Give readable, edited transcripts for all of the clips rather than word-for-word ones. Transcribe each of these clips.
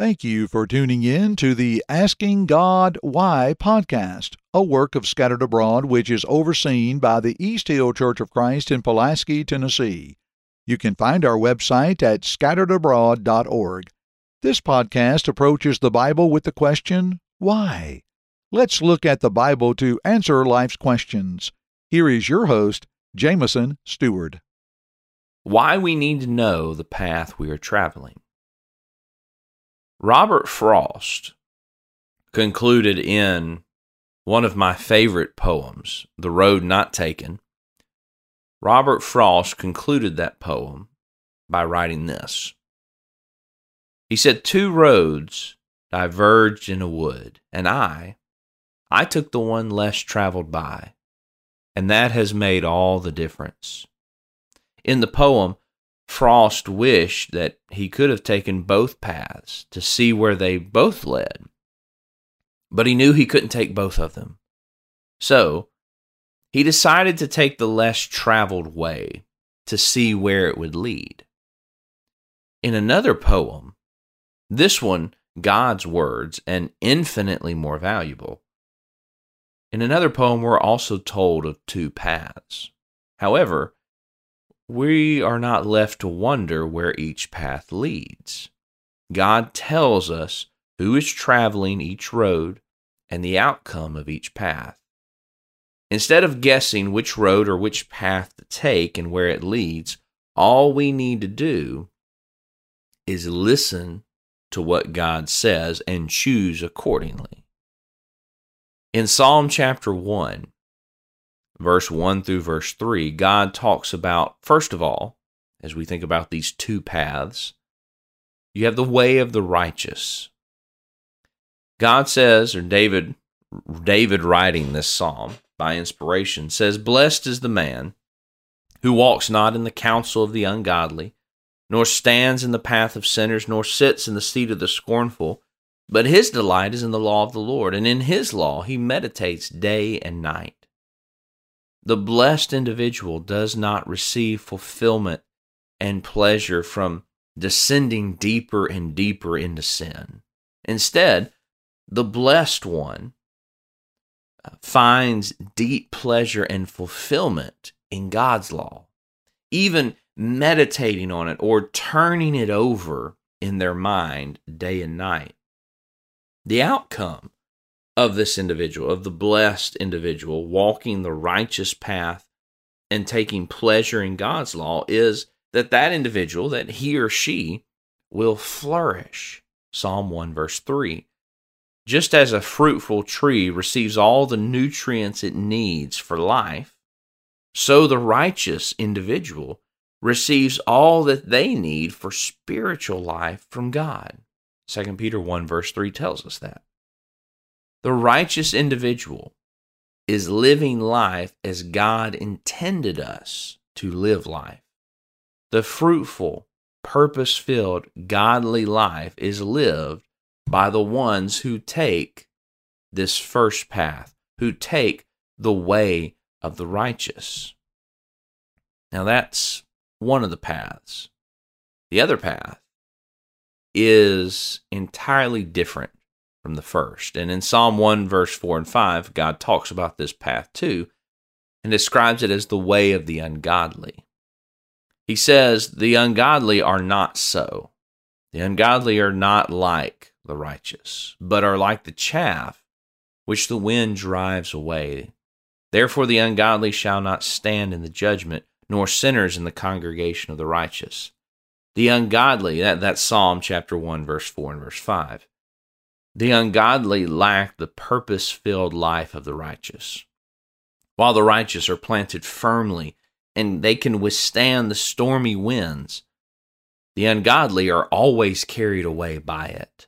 Thank you for tuning in to the Asking God Why podcast, a work of Scattered Abroad which is overseen by the East Hill Church of Christ in Pulaski, Tennessee. You can find our website at scatteredabroad.org. This podcast approaches the Bible with the question, why? Let's look at the Bible to answer life's questions. Here is your host, Jameson Stewart. Why we need to know the path we are traveling. Robert Frost concluded in one of my favorite poems, The Road Not Taken. Robert Frost concluded that poem by writing this. He said, "Two roads diverged in a wood, and I took the one less traveled by, and that has made all the difference." In the poem, Frost wished that he could have taken both paths to see where they both led, but he knew he couldn't take both of them. So, he decided to take the less traveled way to see where it would lead. In another poem, this one, God's words, and infinitely more valuable, in another poem we're also told of two paths. However, we are not left to wonder where each path leads. God tells us who is traveling each road and the outcome of each path. Instead of guessing which road or which path to take and where it leads, all we need to do is listen to what God says and choose accordingly. In Psalm chapter 1, verse 1 through verse 3, God talks about, first of all, as we think about these two paths, you have the way of the righteous. God says, or David writing this psalm by inspiration, says, "Blessed is the man who walks not in the counsel of the ungodly, nor stands in the path of sinners, nor sits in the seat of the scornful, but his delight is in the law of the Lord, and in his law he meditates day and night." The blessed individual does not receive fulfillment and pleasure from descending deeper and deeper into sin. Instead, the blessed one finds deep pleasure and fulfillment in God's law, even meditating on it or turning it over in their mind day and night. The outcome of this individual, of the blessed individual, walking the righteous path and taking pleasure in God's law is that individual, that he or she, will flourish. Psalm 1 verse 3. Just as a fruitful tree receives all the nutrients it needs for life, so the righteous individual receives all that they need for spiritual life from God. 2 Peter 1 verse 3 tells us that. The righteous individual is living life as God intended us to live life. The fruitful, purpose-filled, godly life is lived by the ones who take this first path, who take the way of the righteous. Now that's one of the paths. The other path is entirely different from the first. And in Psalm 1, verse 4 and 5, God talks about this path too and describes it as the way of the ungodly. He says, "The ungodly are not so. The ungodly are not like the righteous, but are like the chaff which the wind drives away. Therefore the ungodly shall not stand in the judgment, nor sinners in the congregation of the righteous." The ungodly, that's Psalm chapter 1, verse 4 and verse 5. The ungodly lack the purpose-filled life of the righteous, while the righteous are planted firmly and they can withstand the stormy winds. The ungodly are always carried away by it.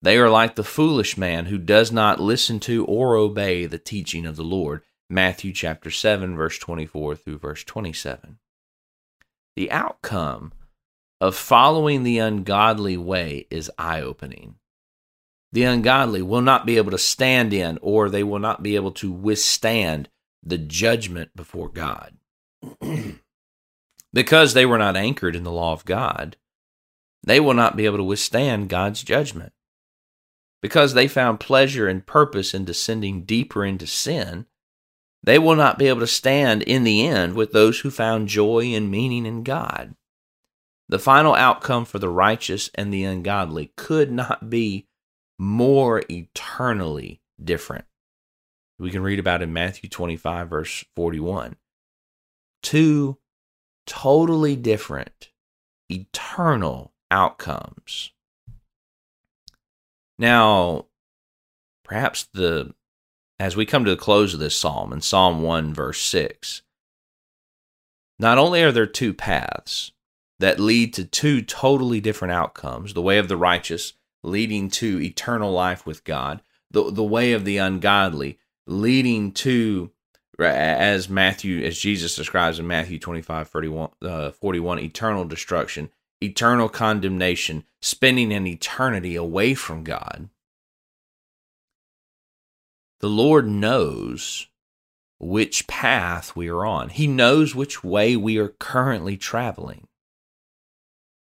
They are like the foolish man who does not listen to or obey the teaching of the Lord. Matthew chapter 7, verse 24 through verse 27. The outcome of following the ungodly way is eye-opening. The ungodly will not be able to stand in, or they will not be able to withstand the judgment before God. Because they were not anchored in the law of God, They will not be able to withstand God's judgment. Because they found pleasure and purpose in descending deeper into sin, they will not be able to stand in the end with those who found joy and meaning in God. The final outcome for the righteous and the ungodly could not be more eternally different. We can read about in Matthew 25, verse 41. Two totally different, eternal outcomes. Now, perhaps as we come to the close of this psalm, in Psalm 1, verse 6, not only are there two paths that lead to two totally different outcomes, the way of the righteous leading to eternal life with God, the way of the ungodly leading to, as Jesus describes in Matthew 25, 41, eternal destruction, eternal condemnation, spending an eternity away from God. The Lord knows which path we are on. He knows which way we are currently traveling.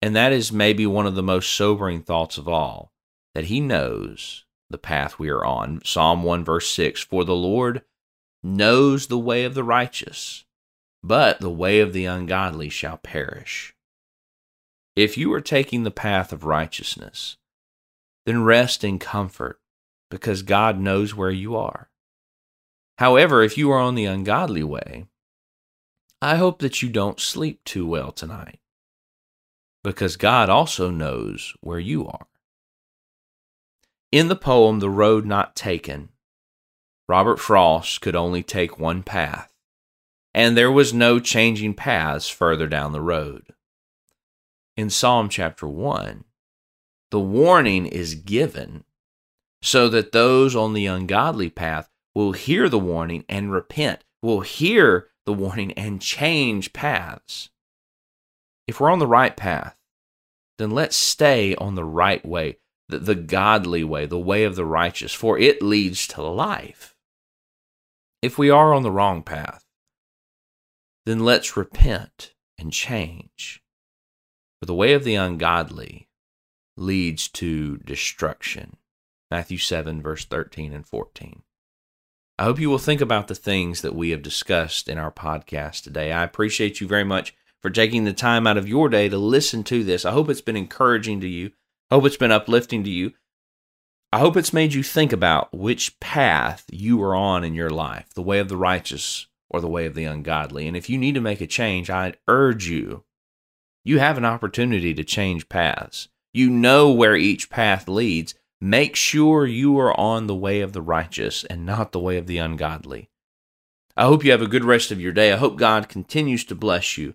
And that is maybe one of the most sobering thoughts of all, that He knows the path we are on. Psalm 1, verse 6, for the Lord knows the way of the righteous, but the way of the ungodly shall perish. If you are taking the path of righteousness, then rest in comfort, because God knows where you are. However, if you are on the ungodly way, I hope that you don't sleep too well tonight, because God also knows where you are. In the poem, The Road Not Taken, Robert Frost could only take one path, and there was no changing paths further down the road. In Psalm chapter 1, the warning is given so that those on the ungodly path will hear the warning and repent, will hear the warning and change paths. If we're on the right path, then let's stay on the right way, the godly way, the way of the righteous, for it leads to life. If we are on the wrong path, then let's repent and change. For the way of the ungodly leads to destruction. Matthew 7, verse 13 and 14. I hope you will think about the things that we have discussed in our podcast today. I appreciate you very much for taking the time out of your day to listen to this. I hope it's been encouraging to you. I hope it's been uplifting to you. I hope it's made you think about which path you are on in your life, the way of the righteous or the way of the ungodly. And if you need to make a change, I'd urge you, you have an opportunity to change paths. You know where each path leads. Make sure you are on the way of the righteous and not the way of the ungodly. I hope you have a good rest of your day. I hope God continues to bless you.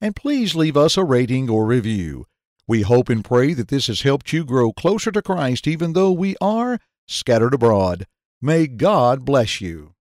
and please leave us a rating or review. We hope and pray that this has helped you grow closer to Christ even though we are scattered abroad. May God bless you.